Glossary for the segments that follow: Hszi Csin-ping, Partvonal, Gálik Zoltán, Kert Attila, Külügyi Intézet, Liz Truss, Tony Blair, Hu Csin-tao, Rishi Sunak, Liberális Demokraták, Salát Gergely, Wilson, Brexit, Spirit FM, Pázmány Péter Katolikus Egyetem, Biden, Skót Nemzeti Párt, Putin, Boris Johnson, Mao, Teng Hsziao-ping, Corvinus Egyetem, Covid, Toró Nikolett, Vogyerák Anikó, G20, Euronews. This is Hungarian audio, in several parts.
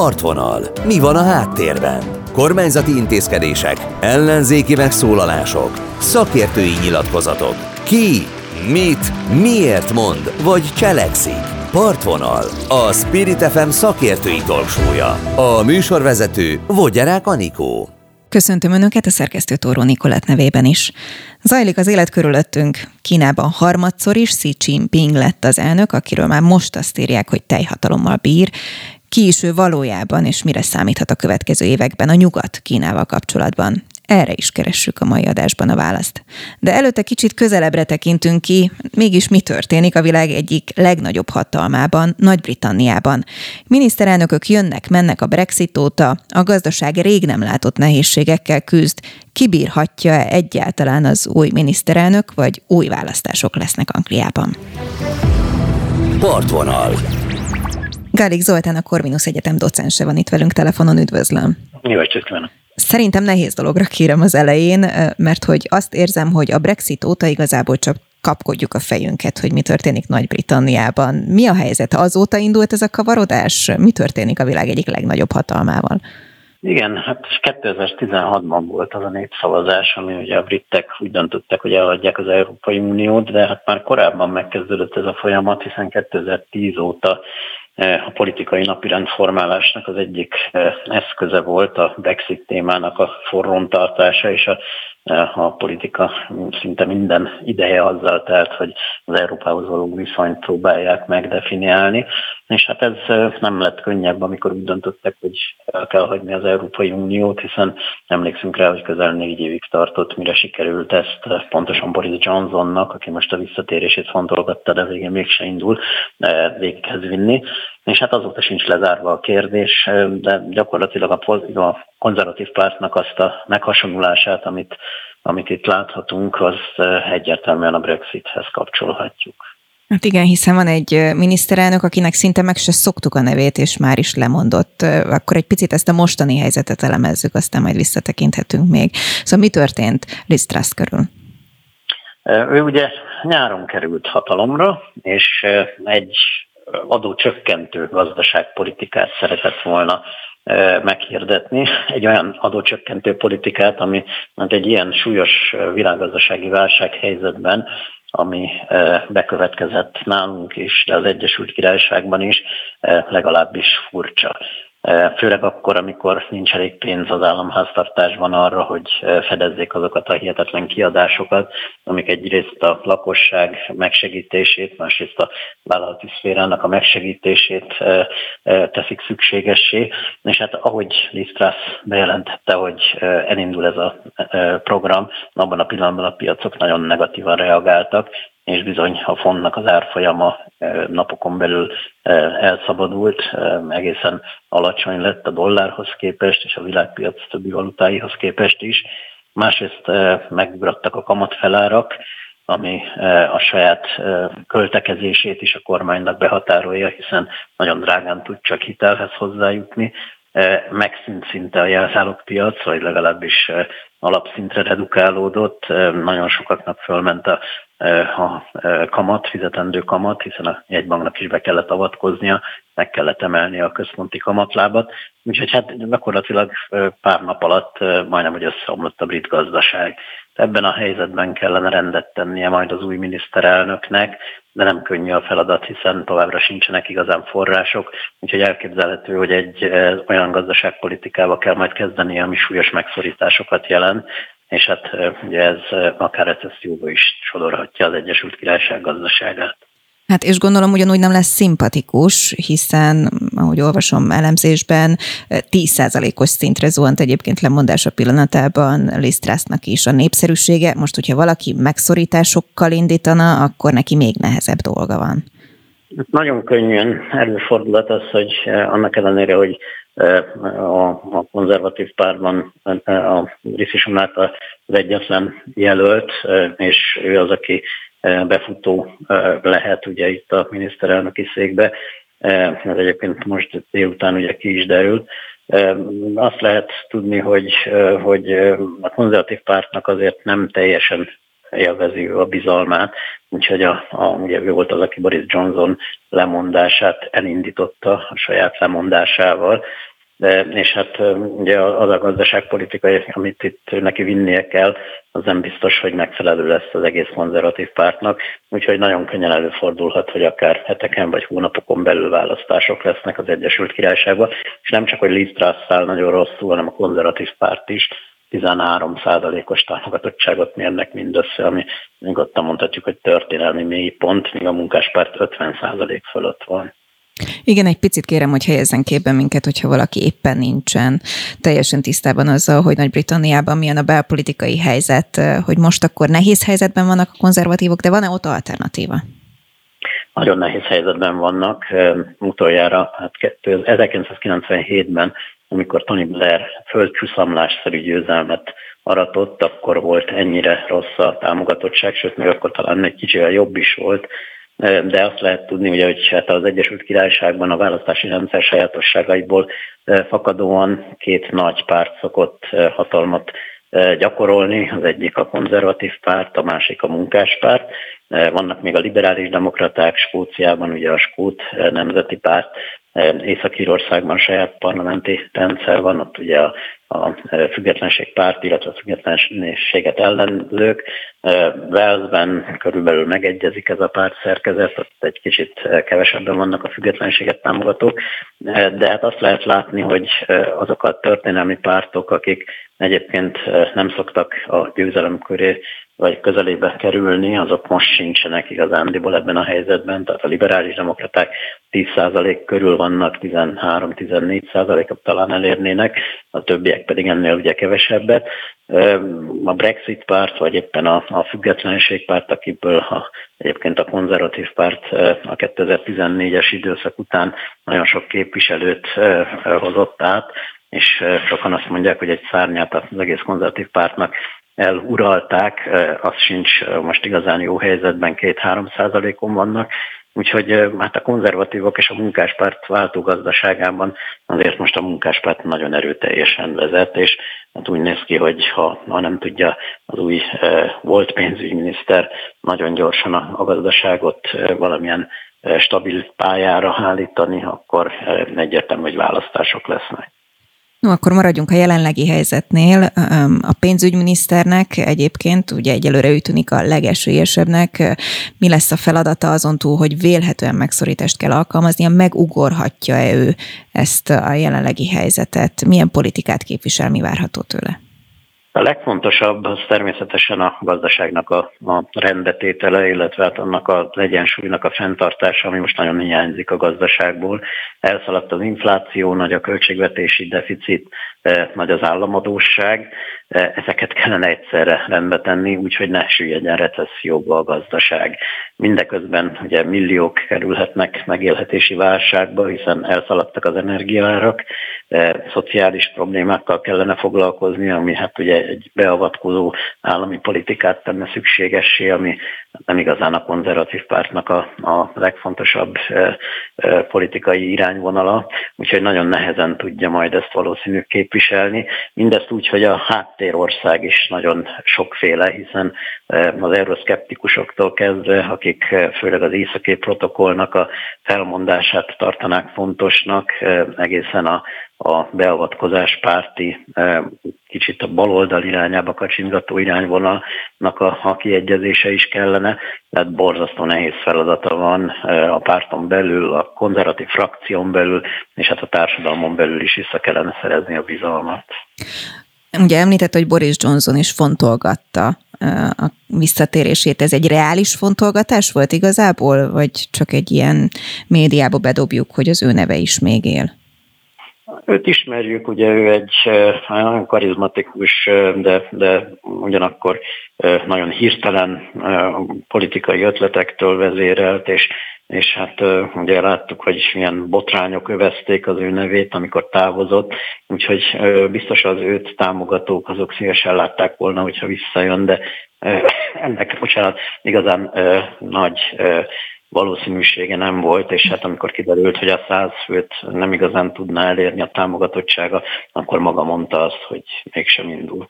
Partvonal. Mi van a háttérben? Kormányzati intézkedések, ellenzéki megszólalások, szakértői nyilatkozatok. Ki, mit, miért mond, vagy cselekszik? Partvonal. A Spirit FM szakértői talkshow-ja. A műsorvezető Vogyerák Anikó. Köszöntöm Önöket a szerkesztő Toró Nikolett nevében is. Zajlik az élet körülöttünk. Kínában harmadszor is Hszi Csin-ping lett az elnök, akiről már most azt írják, hogy teljhatalommal bír. Ki is ő valójában, és mire számíthat a következő években a nyugat Kínával kapcsolatban? Erre is keressük a mai adásban a választ. De előtte kicsit közelebbre tekintünk ki, mégis mi történik a világ egyik legnagyobb hatalmában, Nagy-Britanniában. Miniszterelnökök jönnek, mennek a Brexit óta, a gazdaság rég nem látott nehézségekkel küzd. Kibírhatja egyáltalán az új miniszterelnök, vagy új választások lesznek Angliában? Partvonal. Gálik Zoltán, a Corvinus Egyetem docense van itt velünk telefonon, üdvözlöm. Jó estét kívánok. Szerintem nehéz dologra kérem az elején, mert hogy azt érzem, hogy a Brexit óta igazából csak kapkodjuk a fejünket, hogy mi történik Nagy-Britanniában. Mi a helyzet? Azóta indult ez a kavarodás? Mi történik a világ egyik legnagyobb hatalmával? Igen, hát 2016-ban volt az a népszavazás, ami ugye a britek úgy döntöttek, hogy elhagyják az Európai Uniót, de hát már korábban megkezdődött ez a folyamat, hiszen 2010 óta a politikai napirendformálásnak az egyik eszköze volt a Brexit témának a forrón tartása, és a politika szinte minden ideje azzal telt, hogy az Európához való viszonyt próbálják megdefiniálni, és hát ez nem lett könnyebb, amikor úgy döntöttek, hogy el kell hagyni az Európai Uniót, hiszen emlékszünk rá, hogy közel 4 évig tartott, mire sikerült ezt pontosan Boris Johnsonnak, aki most a visszatérését fontolgatta, de végén mégse indul, véghez vinni. És hát azóta sincs lezárva a kérdés, de gyakorlatilag a konzervatív pártnak azt a meghasonulását, amit itt láthatunk, az egyértelműen a Brexithez kapcsolhatjuk. Hát igen, hiszen van egy miniszterelnök, akinek szinte meg se szoktuk a nevét, és már is lemondott. Akkor egy picit ezt a mostani helyzetet elemezzük, aztán majd visszatekinthetünk még. Szóval mi történt Liz Truss körül? Ő ugye nyáron került hatalomra, és egy adócsökkentő gazdaságpolitikát szeretett volna meghirdetni. Egy olyan adócsökkentő politikát, ami egy ilyen súlyos világgazdasági válsághelyzetben, ami bekövetkezett nálunk is, de az Egyesült Királyságban is, legalábbis furcsa. Főleg akkor, amikor nincs elég pénz az államháztartásban arra, hogy fedezzék azokat a hihetetlen kiadásokat, amik egyrészt a lakosság megsegítését, másrészt a vállalati szférának a megsegítését teszik szükségessé. És hát ahogy Liz Truss bejelentette, hogy elindul ez a program, abban a pillanatban a piacok nagyon negatívan reagáltak, és bizony a fontnak az árfolyama napokon belül elszabadult, egészen alacsony lett a dollárhoz képest, és a világpiac többi valutáihoz képest is. Másrészt megugrattak a kamatfelárak, ami a saját költekezését is a kormánynak behatárolja, hiszen nagyon drágán tud csak hitelhez hozzájutni. Megszűnt szinte a jelzálogpiac, vagy legalábbis alapszintre redukálódott, nagyon sokaknak fölment a kamat, fizetendő kamat, hiszen a jegybanknak is be kellett avatkoznia, meg kellett emelni a központi kamatlábat, úgyhogy hát gyakorlatilag pár nap alatt majdnem, hogy összeomlott a brit gazdaság. Ebben a helyzetben kellene rendet tennie majd az új miniszterelnöknek, de nem könnyű a feladat, hiszen továbbra sincsenek igazán források, úgyhogy elképzelhető, hogy egy olyan gazdaságpolitikába kell majd kezdeni, ami súlyos megszorításokat jelent, és hát ugye ez akár recesszióba is sodorhatja az Egyesült Királyság gazdaságát. Hát és gondolom ugyanúgy nem lesz szimpatikus, hiszen, ahogy olvasom elemzésben, 10%-os szintre zuhant egyébként lemondása pillanatában Liz Trussnak is a népszerűsége. Most, hogyha valaki megszorításokkal indítana, akkor neki még nehezebb dolga van. Nagyon könnyen előfordulhat az, hogy annak ellenére, hogy a konzervatív pártban a Rishi Sunak az egyetlen jelölt, és ő az, aki befutó lehet ugye itt a miniszterelnöki székbe, mert egyébként most délután ugye ki is derült. Azt lehet tudni, hogy a konzervatív pártnak azért nem teljesen élvezi a bizalmát, úgyhogy ugye ő volt az, aki Boris Johnson lemondását elindította a saját lemondásával, és hát ugye az a gazdaságpolitikai, amit itt neki vinnie kell, az nem biztos, hogy megfelelő lesz az egész konzervatív pártnak, úgyhogy nagyon könnyen előfordulhat, hogy akár heteken vagy hónapokon belül választások lesznek az Egyesült Királyságban, és nem csak, hogy Liz Truss áll nagyon rosszul, hanem a konzervatív párt is 13%-os támogatottságot mérnek mindössze, ami nyugodtan mondhatjuk, hogy történelmi mélypont, míg a munkáspárt 50% fölött van. Igen, egy picit kérem, hogy helyezzen képbe minket, hogyha valaki éppen nincsen teljesen tisztában azzal, hogy Nagy-Britanniában milyen a belpolitikai helyzet, hogy most akkor nehéz helyzetben vannak a konzervatívok, de van-e ott alternatíva? Nagyon nehéz helyzetben vannak. Utoljára, 1997-ben, amikor Tony Blair földcsuszamlásszerű győzelmet aratott, akkor volt ennyire rossz a támogatottság, sőt, még akkor talán egy kicsit jobb is volt, de azt lehet tudni, ugye, hogy hát az Egyesült Királyságban a választási rendszer sajátosságaiból fakadóan két nagy párt szokott hatalmat gyakorolni, az egyik a konzervatív párt, a másik a munkáspárt. Vannak még a liberális demokraták Skóciában, ugye a Skót Nemzeti Párt, Észak-Írországban saját parlamenti rendszer van, ott ugye a függetlenség párt, illetve a függetlenséget ellenzők. Walesben körülbelül megegyezik ez a párt szerkezet, ott egy kicsit kevesebben vannak a függetlenséget támogatók, de hát azt lehet látni, hogy azok a történelmi pártok, akik egyébként nem szoktak a győzelem köré vagy közelébe kerülni, azok most sincsenek igazándiból ebben a helyzetben, tehát a liberális demokraták 10% körül vannak, 13-14%-ot talán elérnének, a többiek pedig ennél ugye kevesebbet. A Brexit párt, vagy éppen a függetlenség párt, akiből egyébként a konzervatív párt a 2014-es időszak után nagyon sok képviselőt hozott át, és sokan azt mondják, hogy egy szárnyát az egész konzervatív pártnak eluralták, az sincs most igazán jó helyzetben, 2-3% vannak, úgyhogy hát a konzervatívok és a munkáspárt váltógazdaságában azért most a munkáspárt nagyon erőteljesen vezet, és hát úgy néz ki, hogy ha nem tudja az új volt pénzügyminiszter nagyon gyorsan a gazdaságot valamilyen stabil pályára állítani, akkor egyértelmű, hogy választások lesznek. No, akkor maradjunk a jelenlegi helyzetnél. A pénzügyminiszternek egyébként, ugye egyelőre ő tűnik a legesélyesebbnek, mi lesz a feladata azon túl, hogy vélhetően megszorítást kell alkalmaznia, megugorhatja-e ő ezt a jelenlegi helyzetet? Milyen politikát képvisel, mi várható tőle? A legfontosabb az természetesen a gazdaságnak a rendbetétele, illetve hát annak az egyensúlynak a fenntartása, ami most nagyon hiányzik a gazdaságból. Elszaladt az infláció, nagy a költségvetési deficit, nagy az államadósság. Ezeket kellene egyszerre rendbe tenni, úgyhogy ne süllyedjen recesszióba a gazdaság. Mindeközben ugye milliók kerülhetnek megélhetési válságba, hiszen elszaladtak az energiaárak, szociális problémákkal kellene foglalkozni, ami hát ugye egy beavatkozó állami politikát tenne szükségessé, ami nem igazán a konzervatív pártnak a legfontosabb politikai irányvonala, úgyhogy nagyon nehezen tudja majd ezt valószínű képviselni. Mindezt úgy, hogy a háttérország is nagyon sokféle, hiszen az euroszkeptikusoktól kezdve, akik főleg az északi protokollnak a felmondását tartanák fontosnak, egészen a beavatkozás párti, kicsit a baloldal irányába kacsingató irányvonalnak a kiegyezése is kellene, tehát borzasztó nehéz feladata van a párton belül, a konzervatív frakción belül, és hát a társadalmon belül is vissza kellene szerezni a bizalmat. Ugye említett, hogy Boris Johnson is fontolgatta a visszatérését. Ez egy reális fontolgatás volt igazából, vagy csak egy ilyen médiába bedobjuk, hogy az ő neve is még él? Őt ismerjük, ugye ő egy nagyon karizmatikus, de ugyanakkor nagyon hirtelen politikai ötletektől vezérelt, és hát ugye láttuk, hogy milyen botrányok övezték az ő nevét, amikor távozott, úgyhogy biztos az őt támogatók, azok szívesen látták volna, hogyha visszajön, de ennek, bocsánat, igazán nagy valószínűsége nem volt, és hát amikor kiderült, hogy a 100 főt nem igazán tudná elérni a támogatottsága, akkor maga mondta azt, hogy mégsem indul.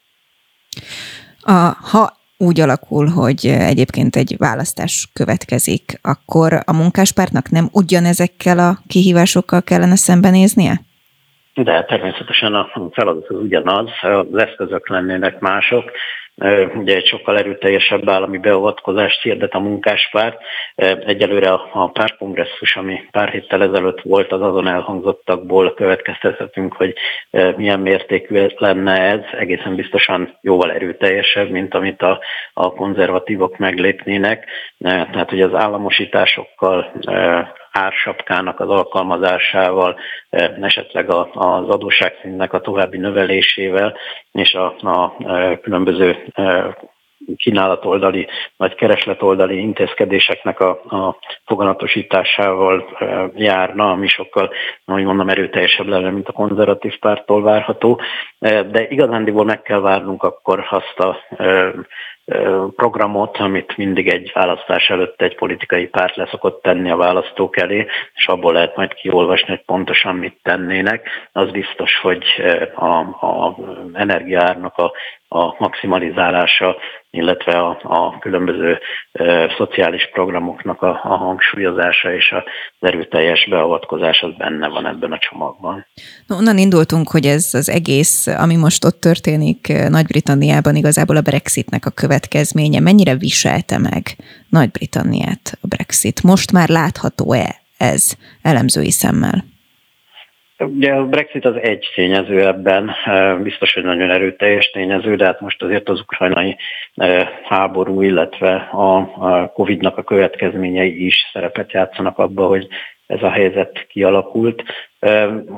Ha úgy alakul, hogy egyébként egy választás következik, akkor a munkáspártnak nem ugyanezekkel a kihívásokkal kellene szembenéznie? De természetesen a feladat az ugyanaz, az eszközök lennének mások. Ugye egy sokkal erőteljesebb állami beavatkozást hirdet a munkáspárt. Egyelőre a pártkongresszus, ami pár héttel ezelőtt volt, az azon elhangzottakból következtethetünk, hogy milyen mértékű lenne ez, egészen biztosan jóval erőteljesebb, mint amit a konzervatívok meglépnének. Tehát, hogy az államosításokkal, ársapkának az alkalmazásával, esetleg az adósságszintnek a további növelésével és a különböző kínálatoldali vagy keresletoldali intézkedéseknek a foganatosításával járna, ami sokkal, ahogy mondom, erőteljesebb lenne, mint a konzervatív párttól várható. De igazándiból meg kell várnunk akkor azt a programot, amit mindig egy választás előtt egy politikai párt leszokott tenni a választók elé, és abból lehet majd kiolvasni, hogy pontosan mit tennének. Az biztos, hogy az energiaárnak a maximalizálása, illetve a különböző szociális programoknak a hangsúlyozása és az erőteljes beavatkozás az benne van ebben a csomagban. No, onnan indultunk, hogy ez az egész, ami most ott történik Nagy-Britanniában, igazából a Brexitnek a következménye. Mennyire viselte meg Nagy-Britanniát a Brexit? Most már látható-e ez elemzői szemmel? Ugye a Brexit az egy tényező ebben, biztos, hogy nagyon erőteljes tényező, de hát most azért az ukrajnai háború, illetve a Covid-nak a következményei is szerepet játszanak abban, hogy ez a helyzet kialakult.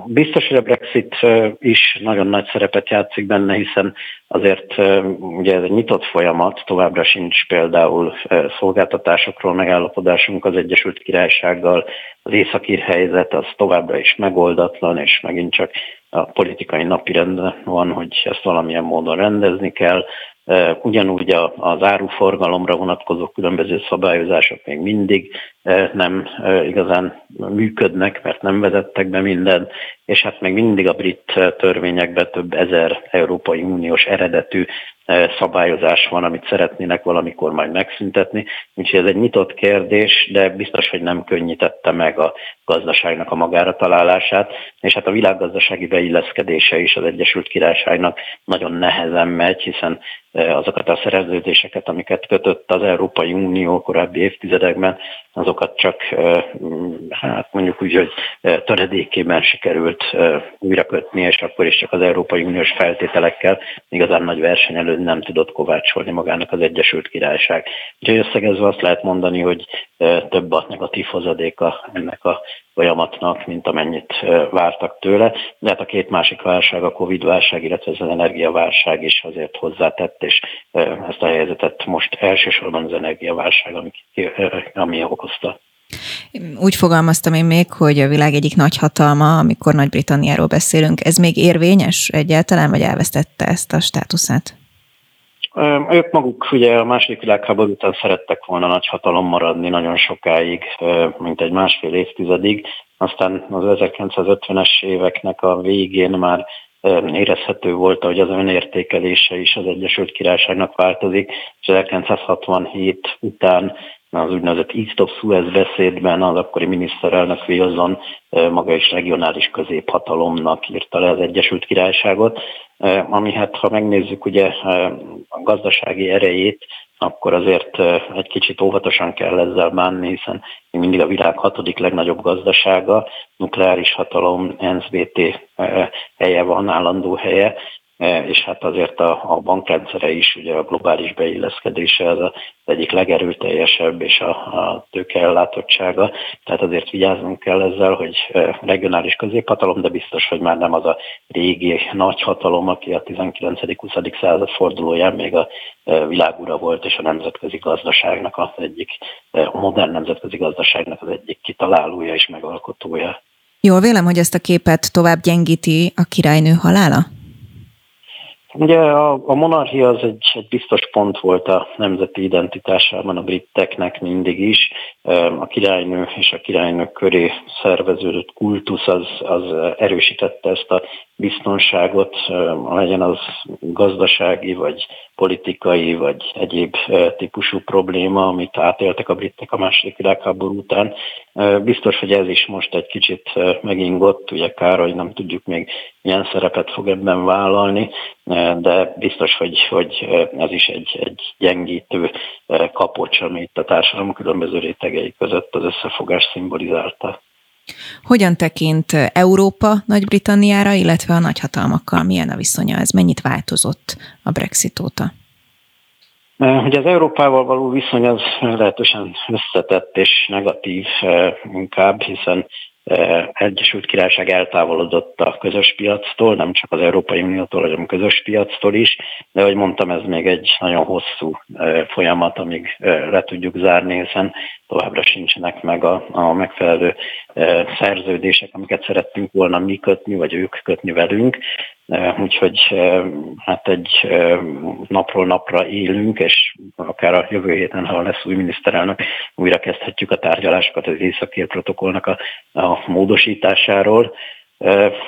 Biztos, hogy a Brexit is nagyon nagy szerepet játszik benne, hiszen azért ugye ez egy nyitott folyamat, továbbra sincs például szolgáltatásokról megállapodásunk az Egyesült Királysággal, az északír helyzet az továbbra is megoldatlan, és megint csak a politikai napirenden van, hogy ezt valamilyen módon rendezni kell. Ugyanúgy az áruforgalomra vonatkozó különböző szabályozások még mindig nem igazán működnek, mert nem vezettek be mindent, és hát még mindig a brit törvényekben több ezer Európai Uniós eredetű szabályozás van, amit szeretnének valamikor majd megszüntetni. Úgyhogy ez egy nyitott kérdés, de biztos, hogy nem könnyítette meg a gazdaságnak a magára találását, és hát a világgazdasági beilleszkedése is az Egyesült Királyságnak nagyon nehezen megy, hiszen azokat a szerződéseket, amiket kötött az Európai Unió korábbi évtizedekben, azokat csak hát mondjuk úgy, hogy töredékében sikerült újra kötni, és akkor is csak az Európai Uniós feltételekkel igazán nagy verseny előtt nem tudott kovácsolni magának az Egyesült Királyság. Úgyhogy összegezve azt lehet mondani, hogy több a negatív hozadéka ennek a folyamatnak, mint amennyit vártak tőle. De hát a két másik válság, a Covid-válság, illetve az energiaválság is azért hozzátett, és ezt a helyzetet most elsősorban az energiaválság, ami okozta. Úgy fogalmaztam én még, hogy a világ egyik nagyhatalma, amikor Nagy-Britanniáról beszélünk, ez még érvényes egyáltalán, vagy elvesztette ezt a státuszát? Ők maguk ugye a második világháború után szerettek volna nagyhatalom maradni nagyon sokáig, mint egy másfél évtizedig. Aztán az 1950-es éveknek a végén már érezhető volt, hogy az önértékelése is az Egyesült Királyságnak változik, és 1967 után az úgynevezett East of Suez beszédben az akkori miniszterelnök Wilson maga is regionális középhatalomnak írta le az Egyesült Királyságot, ami hát, ha megnézzük ugye a gazdasági erejét, akkor azért egy kicsit óvatosan kell ezzel bánni, hiszen még mindig a világ hatodik legnagyobb gazdasága, nukleáris hatalom, NSBT helye van, állandó helye, és hát azért a bankrendszere is, ugye a globális beilleszkedése az egyik legerőteljesebb, és a tőke ellátottsága. Tehát azért vigyáznunk kell ezzel, hogy regionális középhatalom, de biztos, hogy már nem az a régi nagyhatalom, aki a 19.-20. század fordulóján még a világura volt, és a nemzetközi gazdaságnak az egyik, a modern nemzetközi gazdaságnak az egyik kitalálója és megalkotója. Jól vélem, hogy ezt a képet tovább gyengíti a királynő halála? Ugye a monarchia az egy biztos pont volt a nemzeti identitásában a briteknek mindig is. A királynő és a királynő köré szerveződött kultusz az erősítette ezt a biztonságot, legyen az gazdasági, vagy politikai, vagy egyéb típusú probléma, amit átéltek a britek a II. Világháború után. Biztos, hogy ez is most egy kicsit megingott, ugye Károly, nem tudjuk még milyen szerepet fog ebben vállalni, de biztos, hogy ez is egy gyengítő kapocs, amit a társadalom különböző rétegei között az összefogás szimbolizálta. Hogyan tekint Európa Nagy-Britanniára, illetve a nagyhatalmakkal milyen a viszonya? Ez mennyit változott a Brexit óta? Ugye az Európával való viszony az lehetősen összetett és negatív inkább, hiszen Egyesült Királyság eltávolodott a közös piactól, nem csak az Európai Uniótól, hanem a közös piactól is, de ahogy mondtam, ez még egy nagyon hosszú folyamat, amíg le tudjuk zárni, hiszen továbbra sincsenek meg a megfelelő szerződések, amiket szerettünk volna mi kötni, vagy ők kötni velünk. Úgyhogy hát egy napról napra élünk, és akár a jövő héten, ha lesz új miniszterelnök, újra kezdhetjük a tárgyalásokat az északír protokollnak a módosításáról.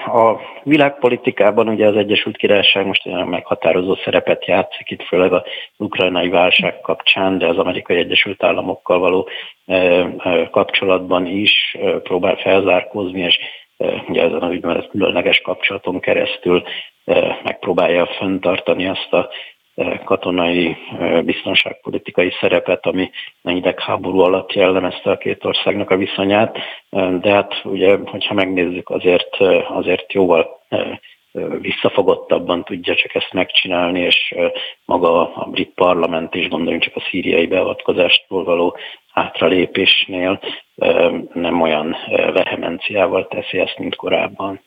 A világpolitikában ugye az Egyesült Királyság most olyan meghatározó szerepet játszik, itt főleg az ukrajnai válság kapcsán, de az amerikai Egyesült Államokkal való kapcsolatban is próbál felzárkózni, és ugye ezen az úgynevezett különleges kapcsolaton keresztül megpróbálja fenntartani azt a katonai biztonságpolitikai szerepet, ami a hidegháború alatt jellemezte a két országnak a viszonyát, de hát ugye, hogyha megnézzük, azért jóval visszafogottabban tudja csak ezt megcsinálni, és maga a brit parlament is, gondoljunk csak a szíriai beavatkozástól való hátralépésnél, nem olyan vehemenciával teszi ezt, mint korábban.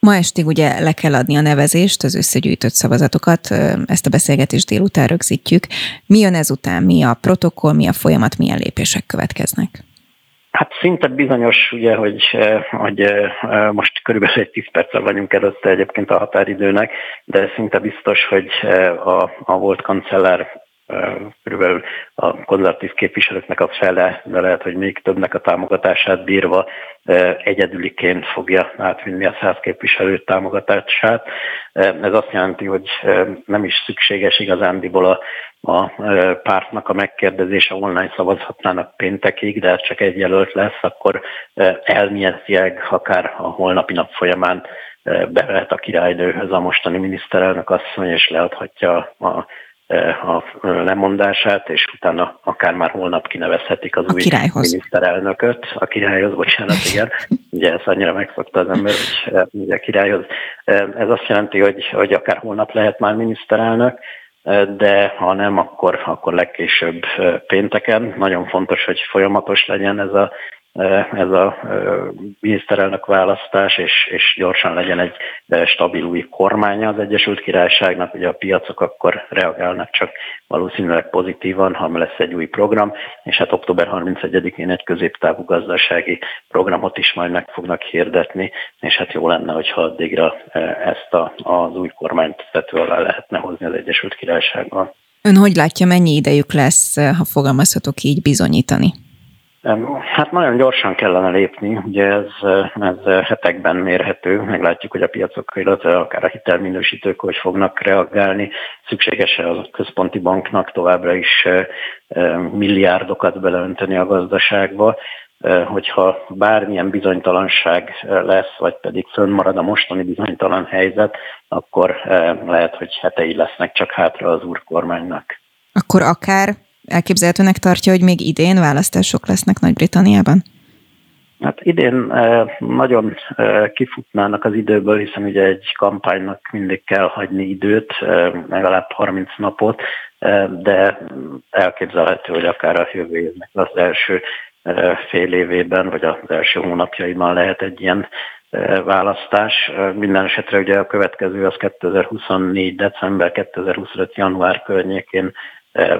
Ma estig ugye le kell adni a nevezést, az összegyűjtött szavazatokat, ezt a beszélgetést délután rögzítjük. Mi jön ezután? Mi a protokoll, mi a folyamat, milyen lépések következnek? Hát szinte bizonyos, ugye, hogy most körülbelül egy 10 perccel vagyunk előtte egyébként a határidőnek, de szinte biztos, hogy a volt kancellár körülbelül a konzervatív képviselőknek a fele, de lehet, hogy még többnek a támogatását bírva egyedüliként fogja átvinni a 100 képviselő támogatását. Ez azt jelenti, hogy nem is szükséges igazándiból a pártnak a megkérdezése, online szavazhatnának péntekig, de csak egy jelölt lesz, akkor elméletileg akár a holnapi nap folyamán bevehet a királynőhöz a mostani miniszterelnök asszony, és leadhatja a lemondását, és utána akár már holnap kinevezhetik az új miniszterelnököt. A királyhoz, bocsánat, igen. Ugye ezt annyira megszokta az ember, hogy a királyhoz. Ez azt jelenti, hogy akár holnap lehet már miniszterelnök, de ha nem, akkor legkésőbb pénteken. Nagyon fontos, hogy folyamatos legyen ez a miniszterelnök választás, és gyorsan legyen egy stabil új kormánya az Egyesült Királyságnak. Ugye a piacok akkor reagálnak csak valószínűleg pozitívan, ha lesz egy új program, és hát október 31-én egy középtávú gazdasági programot is majd meg fognak hirdetni, és hát jó lenne, hogyha addigra ezt az új kormányt tető alá lehetne hozni az Egyesült Királyságban. Ön hogy látja, mennyi idejük lesz, ha fogalmazhatok így, bizonyítani? Hát nagyon gyorsan kellene lépni, ugye ez hetekben mérhető, meglátjuk, hogy a piacok, illetve akár a hitelminősítők hogy fognak reagálni. Szükséges a központi banknak továbbra is milliárdokat beleönteni a gazdaságba, hogyha bármilyen bizonytalanság lesz, vagy pedig fönnmarad a mostani bizonytalan helyzet, akkor lehet, hogy hetei lesznek csak hátra az úrkormánynak. Akkor akár elképzelhetőnek tartja, hogy még idén választások lesznek Nagy-Britanniában? Hát idén nagyon kifutnának az időből, hiszen ugye egy kampánynak mindig kell hagyni időt, legalább 30 napot, de elképzelhető, hogy akár a jövő évnek az első fél évében, vagy az első hónapjaiban lehet egy ilyen választás. Minden esetre ugye a következő az 2024. december, 2025. január környékén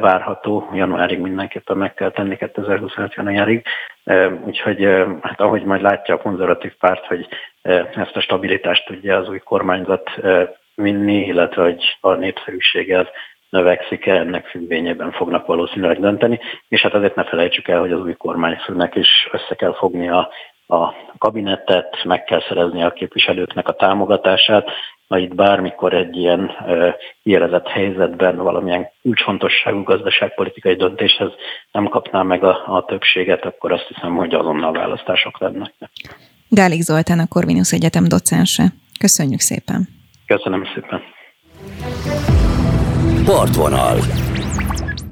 várható, januárig mindenképpen meg kell tenni 2025 januárig, úgyhogy hát ahogy majd látja a konzervatív párt, hogy ezt a stabilitást tudja az új kormányzat vinni, illetve hogy a népszerűsége az növekszik-e, ennek függvényében fognak valószínűleg dönteni, és hát azért ne felejtsük el, hogy az új kormányfőnek is össze kell fognia a kabinettet, meg kell szerezni a képviselőknek a támogatását, na itt bármikor egy ilyen kiélezett helyzetben valamilyen kulcsfontosságú gazdaságpolitikai döntéshez nem kapná meg a többséget, akkor azt hiszem, hogy azonnal választások lennek. Gálik Zoltán, a Corvinus Egyetem docense. Köszönjük szépen! Köszönöm szépen! Partvonal.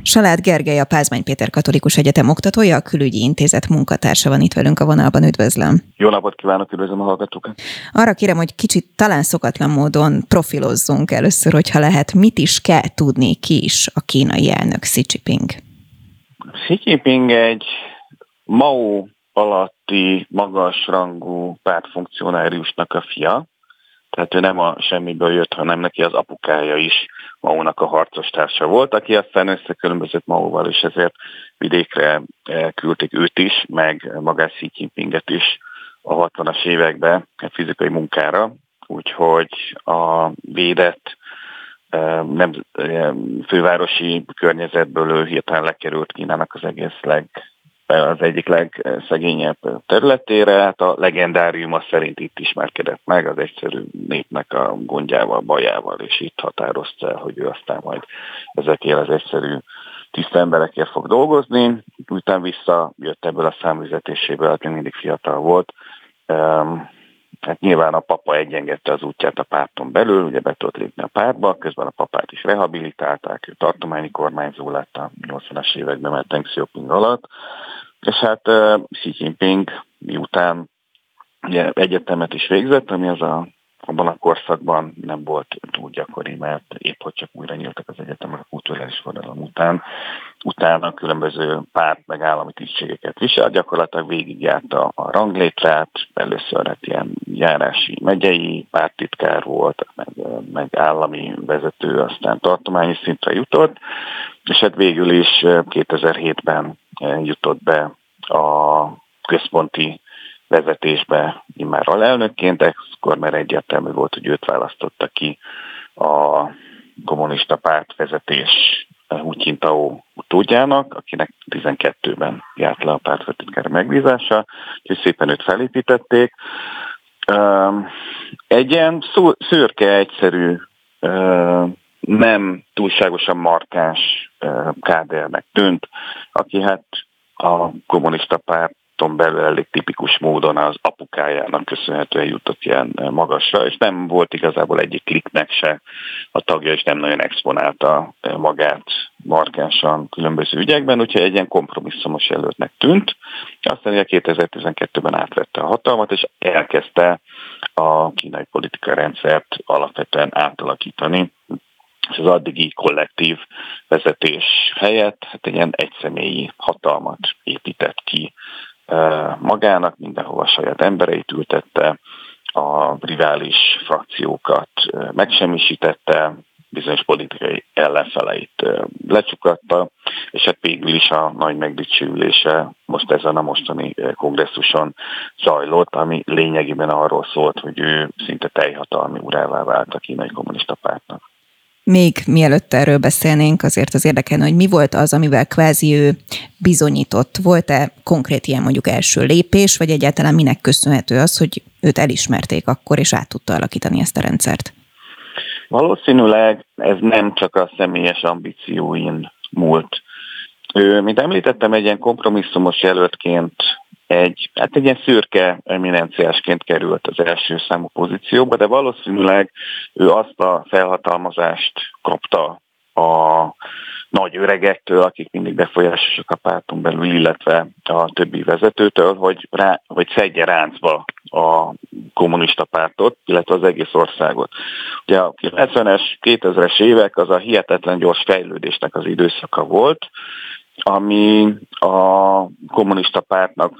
Salát Gergely, a Pázmány Péter Katolikus Egyetem oktatója, a Külügyi Intézet munkatársa van itt velünk a vonalban. Üdvözlöm! Jó napot kívánok, üdvözlöm a hallgatókat! Arra kérem, hogy kicsit talán szokatlan módon profilozzunk először, hogyha lehet, mit is kell tudni, ki is a kínai elnök Hszi Csin-ping. Hszi Csin-ping egy Mao alatti magasrangú pártfunkcionáriusnak a fia, tehát ő nem a semmiből jött, hanem neki az apukája is Mao-nak a harcostársa volt, aki aztán összekülönbözött Mao-val, és ezért vidékre küldték őt is, meg magát Hszi Csin-pinget is a 60-as években fizikai munkára, úgyhogy a védett nem fővárosi környezetből ő hirtelen lekerült Kínának az egyik legszegényebb területére, hát a legendáriuma szerint itt ismerkedett meg az egyszerű népnek a gondjával, bajával, és itt határozta, hogy ő aztán majd ezekért az egyszerű tiszta emberekért fog dolgozni. Utána visszajött ebből a számüzetéséből, hát még mindig fiatal volt. Hát nyilván a papa egyengedte az útját a párton belül, ugye be tudott lépni a pártba, közben a papát is rehabilitálták, ő tartományi kormányzó lett a 80-as években, mert Teng Hsziao-ping alatt, és hát Hszi Csin-ping miután ugye, egyetemet is végzett, ami abban a korszakban nem volt túl gyakori, mert épp hogy csak újra nyíltak az egyetemek a kulturális forradalom után, utána különböző párt meg állami tisztségeket viselt, gyakorlatilag végigjárta a ranglétrát, először hát ilyen járási megyei pártitkár volt, meg állami vezető, aztán tartományi szintre jutott, és hát végül is 2007-ben jutott be a központi vezetésbe immár alelnökként, ekkor már egyértelmű volt, hogy őt választotta ki a kommunista párt vezetés Hu Csin-tao utódjának, akinek 12-ben járt le a pártfőtitkári megbízása, és szépen őt felépítették. Egy ilyen szürke, egyszerű, nem túlságosan markáns kádernek tűnt, aki hát a kommunista párt belül elég tipikus módon az apukájának köszönhetően jutott ilyen magasra, és nem volt igazából egyik kliknek se a tagja, és nem nagyon exponálta magát markánsan különböző ügyekben, úgyhogy egy ilyen kompromisszumos jelöltnek tűnt. Aztán ugye 2012-ben átvette a hatalmat, és elkezdte a kínai politikai rendszert alapvetően átalakítani, és az addigi kollektív vezetés helyett hát egy ilyen egyszemélyi hatalmat épített ki magának, mindenhova saját embereit ültette, a rivális frakciókat megsemmisítette, bizonyos politikai ellenfeleit lecsukatta, és hát végül is a nagy megdicsőülése most ezen a mostani kongresszuson zajlott, ami lényegében arról szólt, hogy ő szinte teljhatalmi urává vált a kínai kommunista pártnak. Még mielőtt erről beszélnénk, azért az érdekelne, hogy mi volt az, amivel kvázi ő bizonyított. Volt-e konkrét ilyen mondjuk első lépés, vagy egyáltalán minek köszönhető az, hogy őt elismerték akkor, és át tudta alakítani ezt a rendszert? Valószínűleg ez nem csak a személyes ambícióin múlt. Ő, mint említettem, egy ilyen kompromisszumos jelöltként, egy ilyen szürke eminenciásként került az első számú pozícióba, de valószínűleg ő azt a felhatalmazást kapta a nagy öregektől, akik mindig befolyásosak a párton belül, illetve a többi vezetőtől, hogy szedje ráncba a kommunista pártot, illetve az egész országot. Ugye a 90-es, 2000-es évek az a hihetetlen gyors fejlődésnek az időszaka volt, ami a kommunista pártnak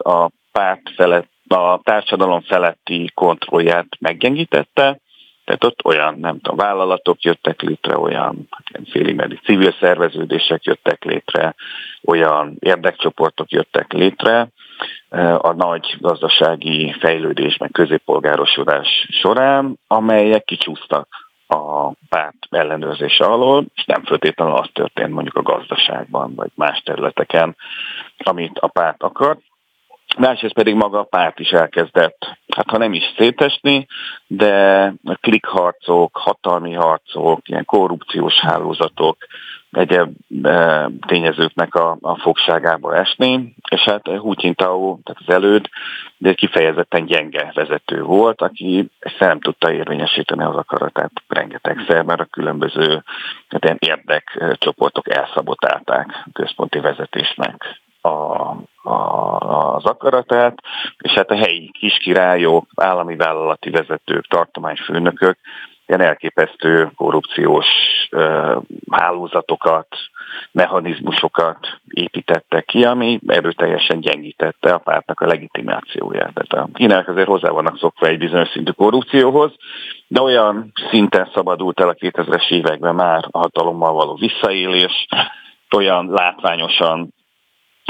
a társadalom feletti kontrollját meggyengítette, tehát ott olyan, nem tudom, vállalatok jöttek létre, olyan félimeddig civil szerveződések jöttek létre, olyan érdekcsoportok jöttek létre a nagy gazdasági fejlődés, meg középpolgárosodás során, amelyek kicsúsztak a párt ellenőrzése alól, és nem feltétlenül az történt mondjuk a gazdaságban, vagy más területeken, amit a párt akart. Másrészt pedig maga a párt is elkezdett, hát ha nem is szétesni, de a klikharcok, hatalmi harcok, ilyen korrupciós hálózatok, egyéb tényezőknek a fogságába esni, és hát Hu Csin-tao, tehát az előd, de kifejezetten gyenge vezető volt, aki ezt nem tudta érvényesíteni az akaratát rengetegszer, mert a különböző érdekcsoportok elszabotálták a központi vezetésnek az akaratát, és hát a helyi kiskirályok, állami vállalati vezetők, tartományfőnökök ilyen elképesztő korrupciós hálózatokat, mechanizmusokat építettek ki, ami erőteljesen gyengítette a pártnak a legitimációját. Tehát a kínaiak azért hozzá vannak szokva egy bizonyos szintű korrupcióhoz, de olyan szinten szabadult el a 2000-es években már a hatalommal való visszaélés, olyan látványosan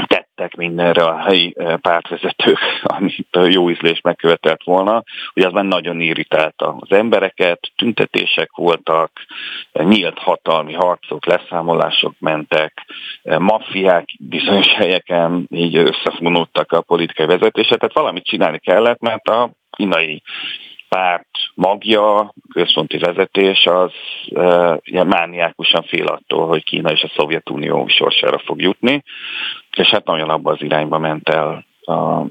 tettek mindenre a helyi pártvezetők, amit jó ízlés megkövetelt volna, hogy az már nagyon irritálta az embereket, tüntetések voltak, nyílt hatalmi harcok, leszámolások mentek, maffiák bizonyos helyeken így összefonódtak a politikai vezetésre, tehát valamit csinálni kellett, mert a kínai párt magja, központi vezetés az ilyen mániákusan fél attól, hogy Kína és a Szovjetunió sorsára fog jutni, és hát nagyon abba az irányba ment el a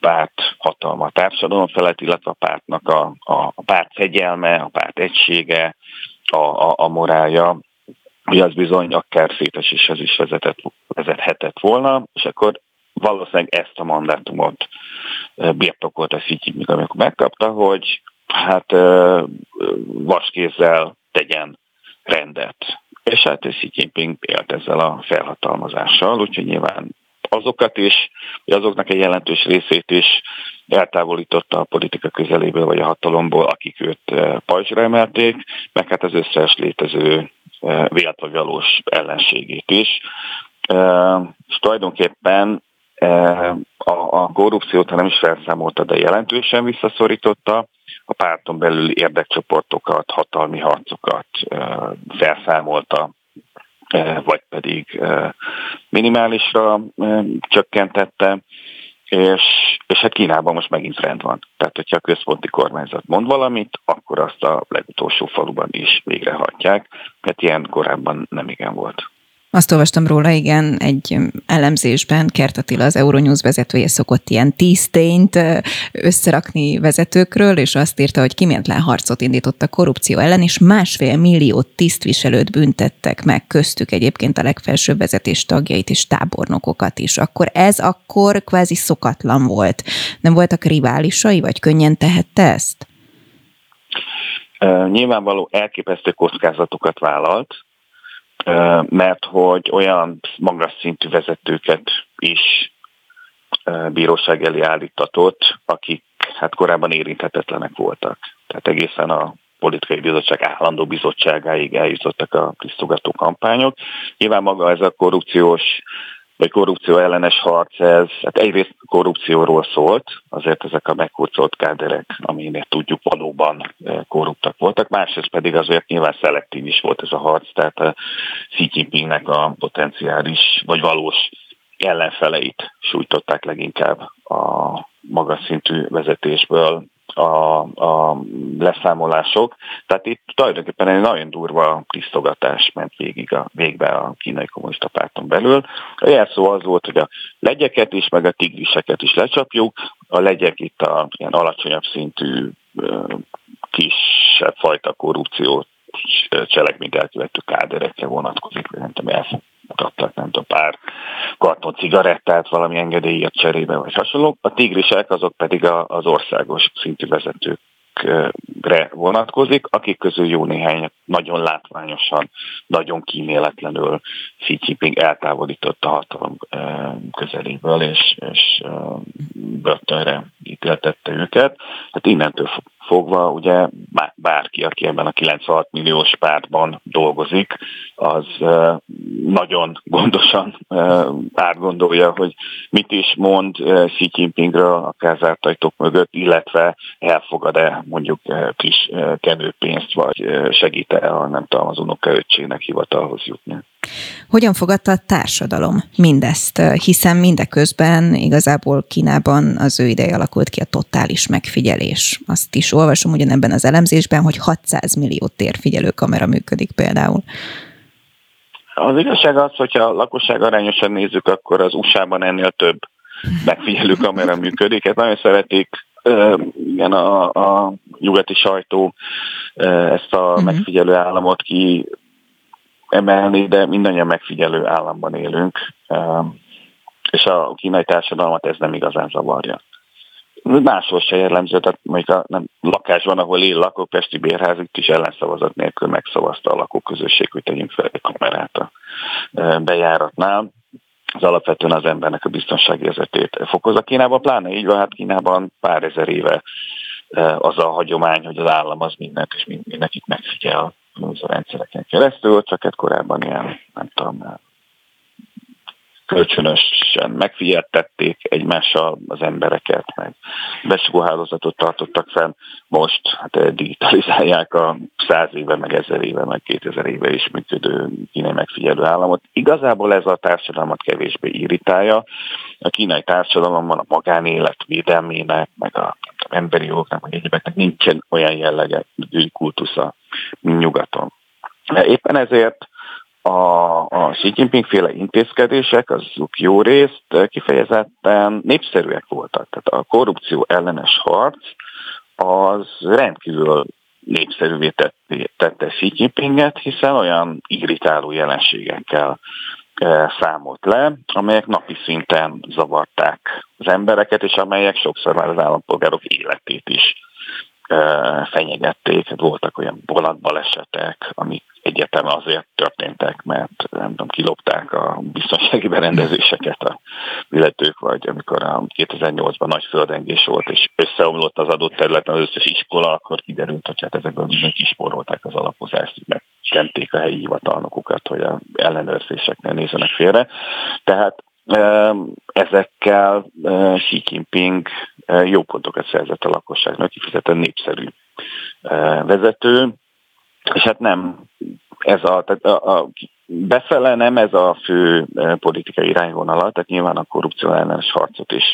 párt hatalma a társadalom felett, illetve a pártnak a párt fegyelme, a párt egysége, a morálja, hogy az bizony akár széteséshez is vezethetett volna, és akkor valószínűleg ezt a mandátumot birtokolta Szityig, amikor megkapta, hogy hát vaskézzel tegyen rendet. És hát Hszi Csin-ping élt ezzel a felhatalmazással, úgyhogy nyilván azokat is, azoknak egy jelentős részét is eltávolította a politika közeléből vagy a hatalomból, akik őt pajzsra emelték, meg hát az összes létező vélt vagy valós ellenségét is. És tulajdonképpen a korrupciót nem is felszámolta, de jelentősen visszaszorította, a párton belüli érdekcsoportokat, hatalmi harcokat felszámolta, vagy pedig minimálisra csökkentette, és hát Kínában most megint rend van. Tehát, hogyha a központi kormányzat mond valamit, akkor azt a legutolsó faluban is végrehajtják, mert ilyen korábban nem igen volt. Azt olvastam róla, igen, egy elemzésben Kert Attila, az Euronews vezetője szokott ilyen 10 tényt összerakni vezetőkről, és azt írta, hogy kiméletlen harcot indított a korrupció ellen, és 1,5 millió tisztviselőt büntettek meg, köztük egyébként a legfelsőbb vezetés tagjait és tábornokokat is. Akkor ez akkor kvázi szokatlan volt. Nem voltak riválisai, vagy könnyen tehette ezt? Nyilvánvaló elképesztő kockázatokat vállalt, mert hogy olyan magas szintű vezetőket is bíróság elé állítatott, akik hát korábban érinthetetlenek voltak. Tehát egészen a politikai bizottság állandó bizottságáig eljutottak a tisztogató kampányok. Nyilván maga ez a korrupciós vagy korrupció ellenes harc, ez hát egyrészt korrupcióról szólt, azért ezek a meghurcolt káderek, aminek tudjuk valóban korruptak voltak, másrészt pedig azért nyilván szelektív is volt ez a harc, tehát a Hszi Csin-pingnek a potenciális vagy valós ellenfeleit sújtották leginkább a magas szintű vezetésből a leszámolások. Tehát itt tulajdonképpen egy nagyon durva tisztogatás ment végbe a kínai kommunista párton belül. A jelszó az volt, hogy a legyeket is, meg a tigriseket is lecsapjuk. A legyek itt a ilyen alacsonyabb szintű, kisebb fajta korrupciót cselekményt elkövető káderekre vonatkozik, nem tudom, elfogadtak, nem tudom, pár karton cigarettát valami engedélyért cserébe, vagy hasonló. A tigrisek azok pedig az országos szintű vezetőkre vonatkozik, akik közül jó néhány nagyon látványosan, nagyon kíméletlenül Hszi Csin-ping eltávolította a hatalom közeléből, és börtönre ítéltette őket. Hát innentől fogva ugye bárki, aki ebben a 96 milliós pártban dolgozik, az nagyon gondosan átgondolja, hogy mit is mond Hszi Csin-pingről a kázátajtók mögött, illetve elfogad-e mondjuk kis kenőpénzt, vagy segít-e a, nem tudom, az unokaöccsének hivatalhoz jutni. Hogyan fogadta a társadalom mindezt? Hiszen mindeközben igazából Kínában az ő ideje alakult ki a totális megfigyelés. Azt is olvasom ugyanebben az elemzésben, hogy 600 millió térfigyelő kamera működik például. Az igazság az, hogyha a lakosság arányosan nézzük, akkor az USA-ban ennél több megfigyelő kamera működik. Hát nagyon szeretik igen, a nyugati sajtó ezt a megfigyelő államot kiemelni, de mindannyian megfigyelő államban élünk, és a kínai társadalmat ez nem igazán zavarja. Máshol se jellemző, tehát mondjuk a lakásban, ahol él lakó, pesti bérházik is ellenszavazat nélkül megszavazta a lakóközösség, hogy tegyünk fel egy kamerát a bejáratnál. Az alapvetően az embernek a biztonságérzetét fokozza. Kínában pláne így van, hát Kínában pár ezer éve az a hagyomány, hogy az állam az mindent és mindenkit megfigyel az a rendszereken keresztül, csak hát korábban ilyen, nem tudom, kölcsönösen megfigyeltették egymással az embereket, meg besugóhálózatot tartottak fenn, most hát digitalizálják a 100 éve, meg 1000 éve, meg 2000 éve is működő kínai megfigyelő államot. Igazából ez a társadalmat kevésbé irritálja. A kínai társadalomban a magánélet védelmének, meg a emberi jogoknak, meg egyébeknek nincsen olyan jellegű kultusza, mint nyugaton. Éppen ezért a Hszi Csin-ping-féle intézkedések, azok jó részt kifejezetten népszerűek voltak. Tehát a korrupció ellenes harc az rendkívül népszerűvé tette Hszi Csin-pinget, hiszen olyan irritáló jelenségekkel számolt le, amelyek napi szinten zavarták az embereket, és amelyek sokszor már az állampolgárok életét is fenyegették. Voltak olyan vonatbalesetek, amik egyetem azért történtek, mert nem tudom, kilopták a biztonsági berendezéseket a illetők, vagy amikor a 2008-ban nagy földrengés volt, és összeomlott az adott területen az összes iskola, akkor kiderült, hogy hát ezekből bizony kisporolták az alapozást, mert kenték a helyi hivatalnokukat, hogy az ellenőrzéseknél nézzenek félre. Tehát ezekkel Hszi Csin-ping jó pontokat szerzett a lakosságnak, kifejezetten népszerű vezető, és hát nem ez a befele nem ez a fő politikai irányvonala, tehát nyilván a korrupció ellenes harcot is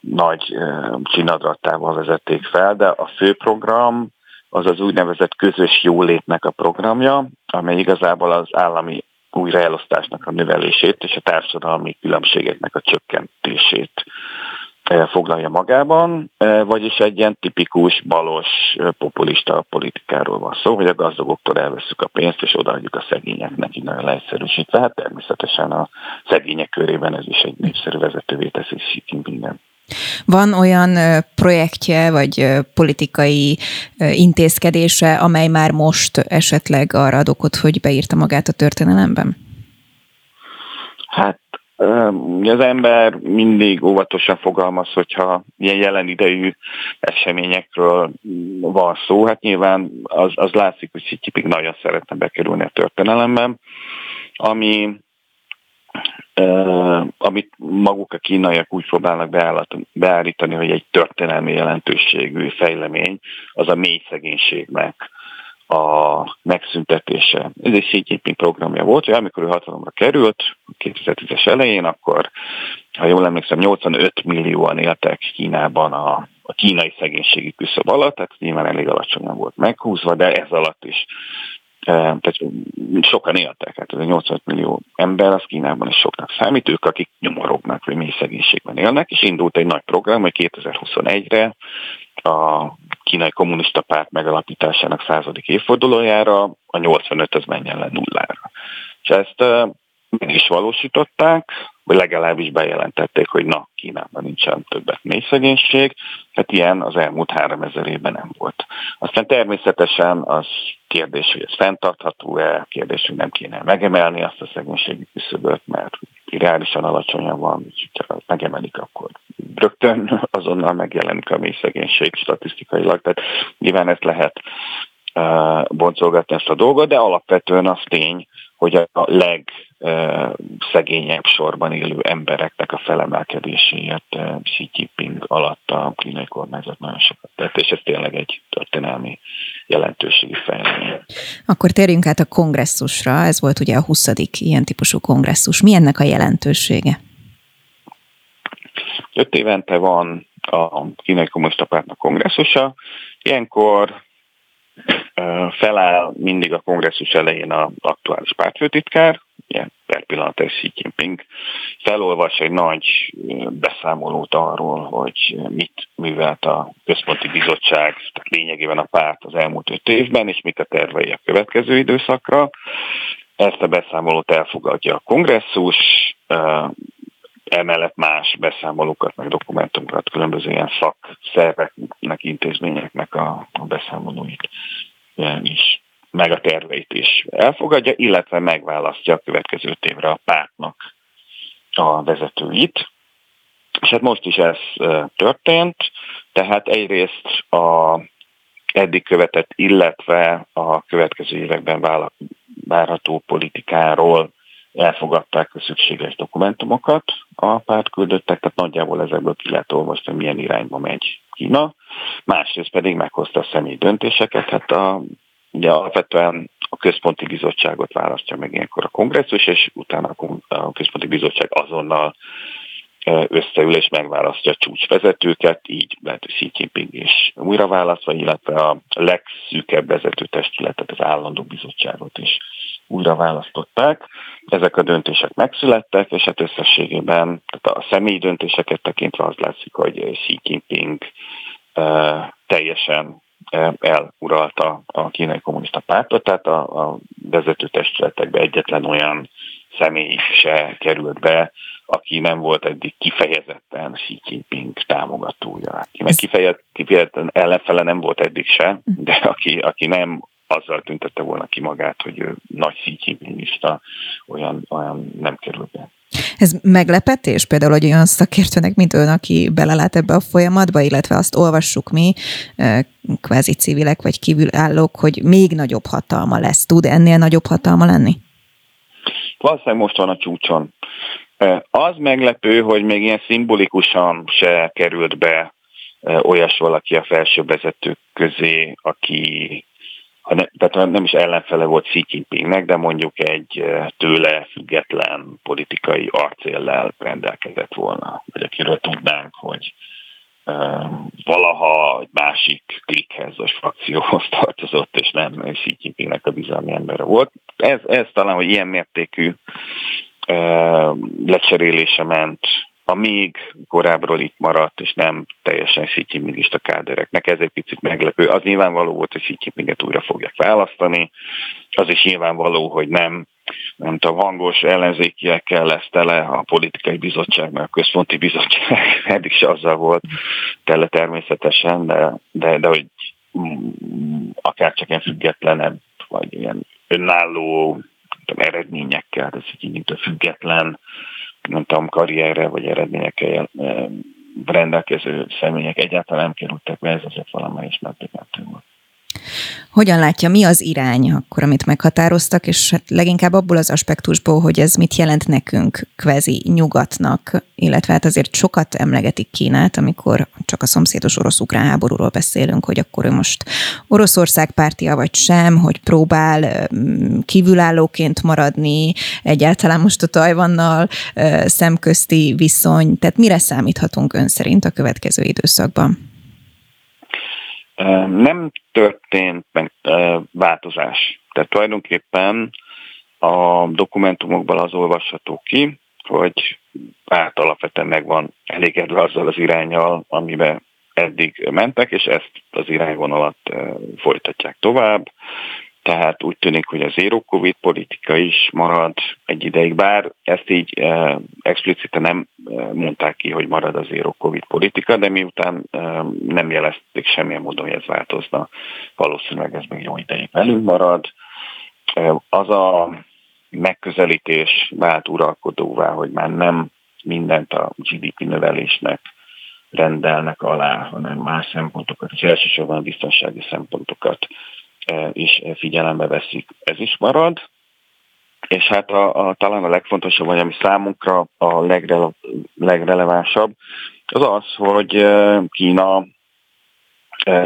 nagy csinadrattával vezették fel, de a fő program az az úgynevezett közös jólétnek a programja, amely igazából az állami újraelosztásnak a növelését és a társadalmi különbségeknek a csökkentését foglalja magában, vagyis egy ilyen tipikus balos populista politikáról van szó, hogy a gazdagoktól elveszük a pénzt, és odaadjuk a szegényeknek, így nagyon leegyszerűsítve. Hát természetesen a szegények körében ez is egy népszerű vezetővé teszi Hszi Csin-pinget. Van olyan projektje, vagy politikai intézkedése, amely már most esetleg arra ad okot, hogy beírta magát a történelemben? Hát az ember mindig óvatosan fogalmaz, hogyha ilyen jelen idejű eseményekről van szó. Hát nyilván az látszik, hogy Hszi Csin-ping nagyon szeretne bekerülni a történelemben, amit maguk a kínaiak úgy próbálnak beállítani, hogy egy történelmi jelentőségű fejlemény, az a mély szegénységnek a megszüntetése. Ez egy Hszi Csin-ping programja volt, hogy amikor ő hatalomra került, 2010-es elején, akkor, ha jól emlékszem, 85 millióan éltek Kínában a kínai szegénységi küszöb alatt, tehát nyilván elég alacsonyan volt meghúzva, de ez alatt is. Tehát sokan éltek, hát ez a 85 millió ember, az Kínában is soknak számít, ők, akik nyomorognak, vagy mély szegénységben élnek, és indult egy nagy program, hogy 2021-re a Kínai Kommunista Párt megalapításának 100. évfordulójára a 85 az menjen le nullára. És ezt meg is valósították, vagy legalábbis bejelentették, hogy na, Kínában nincsen többet mély szegénység, hát ilyen az elmúlt 3000 évben nem volt. Aztán természetesen az kérdés, hogy ez fenntartható-e, kérdés, hogy nem kéne megemelni azt a szegénységi küszöböt, mert irreálisan alacsonyan van, és ha megemelik, akkor rögtön azonnal megjelenik a mély szegénység statisztikailag, tehát nyilván ezt lehet boncolgatni ezt a dolgot, de alapvetően az tény, hogy a legszegényebb sorban élő embereknek a felemelkedéséért Hszi Csin-ping alatt a kínai kormányzat nagyon sokat tett, és ez tényleg egy történelmi jelentőségi fejlemény. Akkor térjünk át a kongresszusra, ez volt ugye a 20. ilyen típusú kongresszus. Mi ennek a jelentősége? 5 évente van a Kínai Kommunista Pártnak kongresszusa. Ilyenkor feláll mindig a kongresszus elején az aktuális pártfőtitkár, ilyen per pillanat Hszi Csin-ping, felolvas egy nagy beszámolót arról, hogy mit művelt a központi bizottság, tehát lényegében a párt az elmúlt 5 évben, és mit a tervei a következő időszakra. Ezt a beszámolót elfogadja a kongresszus, emellett más beszámolókat, meg dokumentumokat, különböző ilyen szakszerveknek, intézményeknek a beszámolóit is, meg a terveit is elfogadja, illetve megválasztja a következő évre a pártnak a vezetőit. És hát most is ez történt, tehát egyrészt a eddig követett, illetve a következő években várható politikáról elfogadták a szükséges dokumentumokat a pártküldöttek, tehát nagyjából ezekből ki lehet olvasni, milyen irányba megy Kína. Másrészt pedig meghozta a személyi döntéseket, hát ugye alapvetően a központi bizottságot választja meg ilyenkor a kongresszus, és utána a központi bizottság azonnal összeül és megválasztja a csúcsvezetőket, így lehet, hogy Hszi Csin-ping is újra választva, illetve a legszűkebb vezetőtestületet, az állandó bizottságot is újra választották. Ezek a döntések megszülettek, és hát összességében tehát a személyi döntéseket tekintve az látszik, hogy Hszi Csin-ping teljesen eluralta a Kínai Kommunista Pártot, tehát a vezetőtestületekbe egyetlen olyan személy se került be, aki nem volt eddig kifejezetten Hszi Csin-ping támogatója. Mert kifejezetten ellenfele nem volt eddig se, de aki nem azzal tüntette volna ki magát, hogy ő nagy Hszi Csin-pingista, olyan nem kerül be. Ez meglepetés például, hogy olyan szakértőnek, mint ön, aki belelát ebbe a folyamatba, illetve azt olvassuk mi, kvázi civilek vagy kívülállók, hogy még nagyobb hatalma lesz. Tud ennél nagyobb hatalma lenni? Valószínűleg most van a csúcson. Az meglepő, hogy még ilyen szimbolikusan se került be olyas valaki a felsőbb vezetők közé, aki tehát nem is ellenfele volt Hszi Csin-pingnek, de mondjuk egy tőle független politikai arcéllel rendelkezett volna, vagy akiről tudnánk, hogy valaha egy másik klikhez, vagy frakcióhoz tartozott, és nem Hszi Csin-pingnek a bizalmi embere volt. Ez talán, hogy ilyen mértékű lecserélése ment, amíg korábbról itt maradt, és nem teljesen Hszi Csin-pingista kádereknek, ez egy picit meglepő. Az nyilvánvaló volt, hogy Hszi Csin-pinget újra fogják választani, az is nyilvánvaló, hogy nem tudom, hangos ellenzékiekkel lesz tele a politikai bizottság, mert a központi bizottság eddig se azzal volt tele természetesen, de hogy akár csak ilyen függetlenebb, vagy ilyen önálló eredményekkel, ez így mint a független, nem tudom, karrierre vagy eredményekkel rendelkező személyek egyáltalán nem kerültek be, ez azért valamelyik megdöbbentő volt. Hogyan látja, mi az irány akkor, amit meghatároztak, és hát leginkább abból az aspektusból, hogy ez mit jelent nekünk, kvázi nyugatnak, illetve hát azért sokat emlegetik Kínát, amikor csak a szomszédos orosz-ukrán háborúról beszélünk, hogy akkor ő most Oroszország pártia vagy sem, hogy próbál kívülállóként maradni, egyáltalán most a Tajvannal szemközti viszony, tehát mire számíthatunk ön szerint a következő időszakban? Nem történt változás. Tehát tulajdonképpen a dokumentumokban az olvasható ki, hogy alapvetően megvan elégedve azzal az irányal, amiben eddig mentek, és ezt az irányvonalat folytatják tovább. Tehát úgy tűnik, hogy a zero covid politika is marad egy ideig, bár ezt így expliciten nem mondták ki, hogy marad a zero covid politika, de miután nem jelezték semmilyen módon, hogy ez változna, valószínűleg ez még jó ideig velünk marad. Az a megközelítés vált uralkodóvá, hogy már nem mindent a GDP növelésnek rendelnek alá, hanem más szempontokat, és elsősorban a biztonsági szempontokat is figyelembe veszik. Ez is marad, és hát talán a legfontosabb, vagy ami számunkra a legrelevánsabb, az az, hogy Kína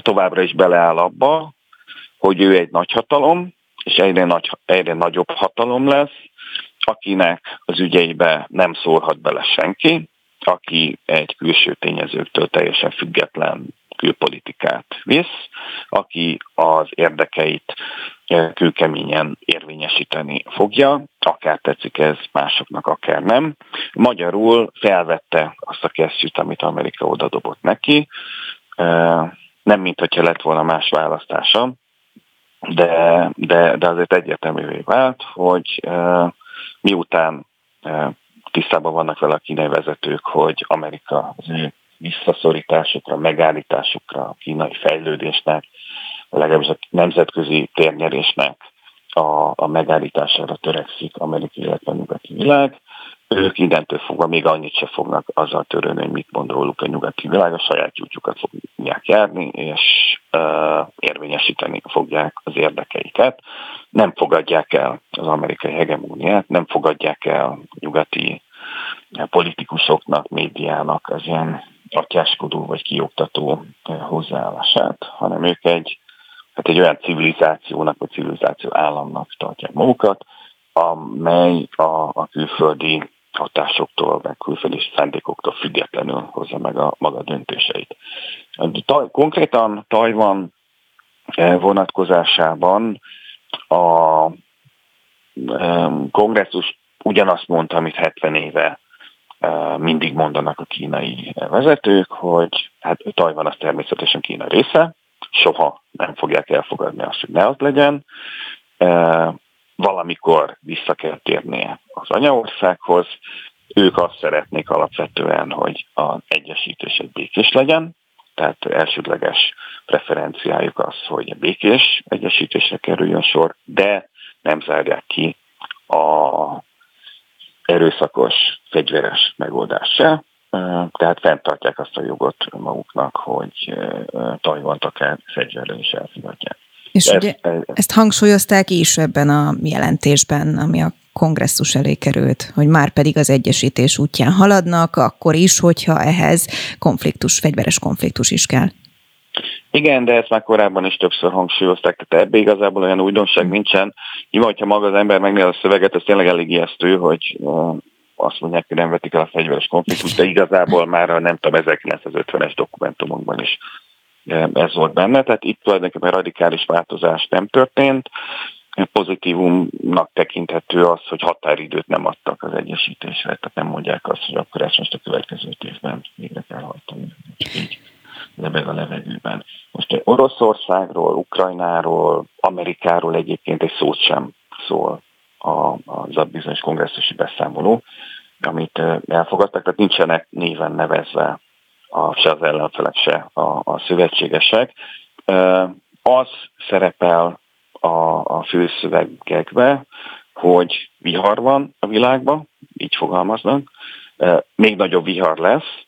továbbra is beleáll abba, hogy ő egy nagyhatalom, és egyre nagyobb hatalom lesz, akinek az ügyeibe nem szólhat bele senki, aki egy külső tényezőktől teljesen független külpolitikát visz, aki az érdekeit kőkeményen érvényesíteni fogja, akár tetszik ez másoknak, akár nem. Magyarul felvette azt a kesztyűt, amit Amerika odadobott neki, nem mint hogyha lett volna más választása, de azért egyértelművé vált, hogy miután tisztában vannak vele a kínai vezetők, hogy Amerika az ő visszaszorításukra, megállításukra, a kínai fejlődésnek, legalábbis a nemzetközi térnyerésnek a megállítására törekszik amerikai, illetve nyugati világ. Ők innentől fogva még annyit se fognak azzal törődni, hogy mit mond róluk a nyugati világ, a saját útjukat fogják járni, és érvényesíteni fogják az érdekeiket. Nem fogadják el az amerikai hegemóniát, nem fogadják el nyugati politikusoknak, médiának az ilyen atyáskodó vagy kioktató hozzáállását, hanem ők egy olyan civilizációnak vagy civilizáció államnak tartják magukat, amely a külföldi hatásoktól, meg külföldi szándékoktól függetlenül hozza meg a maga döntéseit. Konkrétan Tajvan vonatkozásában a kongresszus ugyanazt mondta, amit 70 éve mindig mondanak a kínai vezetők, hogy hát Tajvan az természetesen Kína része, soha nem fogják elfogadni azt, hogy ne az legyen, valamikor vissza kell térnie az anyaországhoz, ők azt szeretnék alapvetően, hogy az egyesítés egy békés legyen, tehát elsődleges preferenciájuk az, hogy a békés egyesítésre kerüljön sor, de nem zárják ki az erőszakos, fegyveres megoldást se, tehát fenntartják azt a jogot maguknak, hogy Tajvant akár fegyverrel is elfogadják. És ugye ezt hangsúlyozták is ebben a jelentésben, ami a kongresszus elé került, hogy már pedig az egyesítés útján haladnak, akkor is, hogyha ehhez konfliktus, fegyveres konfliktus is kell. Igen, de ezt már korábban is többször hangsúlyozták, tehát ebbe igazából olyan újdonság nincsen. Nyilván, hogyha maga az ember megnézi a szöveget, ez tényleg elég ijesztő, hogy azt mondják, hogy nem vetik el a fegyveres konfliktust, de igazából már a 1950-es dokumentumokban is ez volt benne, tehát itt tulajdonképpen radikális változás nem történt. Pozitívumnak tekinthető az, hogy határidőt nem adtak az egyesítésre, tehát nem mondják azt, hogy akkor ezt most a következő évben végre kell hajtani. Így lebeg a levegőben. Most Oroszországról, Ukrajnáról, Amerikáról egyébként egy szót sem szól az a bizonyos kongresszusi beszámoló, amit elfogadtak, tehát nincsenek néven nevezve se az ellenfelek, se a szövetségesek. Az szerepel a főszövegekbe, hogy vihar van a világban, így fogalmaznak, még nagyobb vihar lesz,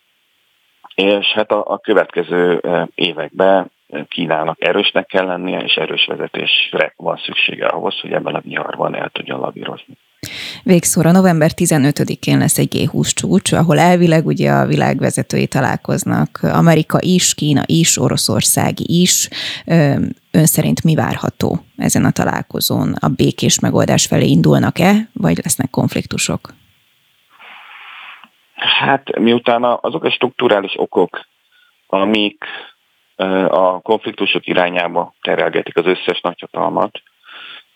és hát a következő években Kínának erősnek kell lennie, és erős vezetésre van szüksége ahhoz, hogy ebben a viharban el tudjon lavírozni. Végszóra november 15-én lesz egy G20 csúcs, ahol elvileg ugye a világ vezetői találkoznak. Amerika is, Kína is, Oroszország is. Ön szerint mi várható ezen a találkozón? A békés megoldás felé indulnak-e, vagy lesznek konfliktusok? Hát miután azok a strukturális okok, amik a konfliktusok irányába terelgetik az összes nagyhatalmat,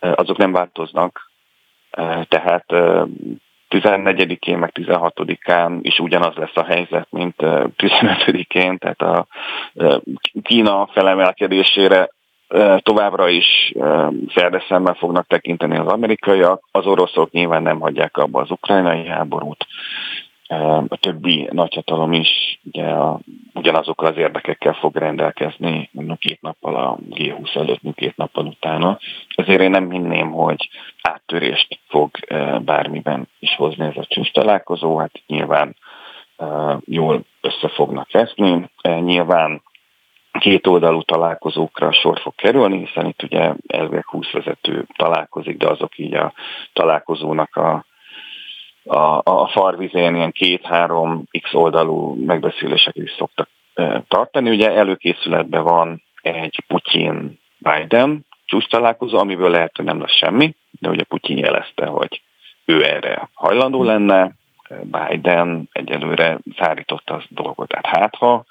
azok nem változnak, tehát 14-én meg 16-án is ugyanaz lesz a helyzet, mint 15-én, tehát a Kína felemelkedésére továbbra is ferde szemmel fognak tekinteni az amerikaiak, az oroszok nyilván nem hagyják abba az ukrajnai háborút, a többi nagyhatalom is ugye, ugyanazokkal az érdekekkel fog rendelkezni két nappal a G20 előtt, két nappal utána. Ezért én nem hinném, hogy áttörést fog bármiben is hozni ez a csúcs találkozó. Hát nyilván jól össze fognak veszni. Nyilván kétoldalú találkozókra sor fog kerülni, hiszen itt ugye elvileg 20 vezető találkozik, de azok így a találkozónak a farvizén ilyen 2-3x oldalú megbeszélések is szoktak tartani. Ugye előkészületben van egy Putin-Biden csúcs találkozó, amiből lehet, hogy nem lesz semmi, de ugye Putin jelezte, hogy ő erre hajlandó lenne, Biden egyelőre szárította az dolgot, tehát hátha.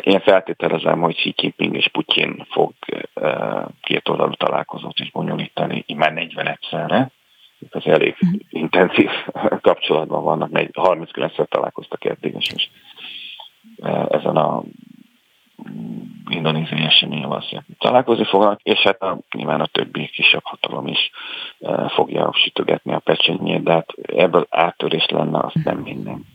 Én feltételezem, hogy Hszi Csin-ping és Putin fog két oldalú találkozót is bonyolítani, már 41-szerre. Az elég intenzív kapcsolatban vannak, 39-szer találkoztak eddig, és ezen a indonéziai eseményen valószínűleg találkozni fognak, és hát nyilván a többi kisebb hatalom is fogja sütögetni a pecsétjét, de hát ebből áttörés lenne, azt nem minden.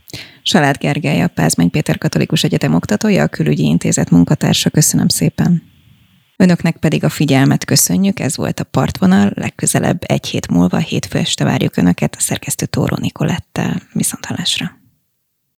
Salát Gergely, a Pázmány Péter Katolikus Egyetem oktatója, a Külügyi Intézet munkatársa. Köszönöm szépen. Önöknek pedig a figyelmet köszönjük, ez volt a Partvonal, legközelebb egy hét múlva, hétfő este várjuk Önöket a szerkesztő Toró Nikolettel. Viszonthallásra!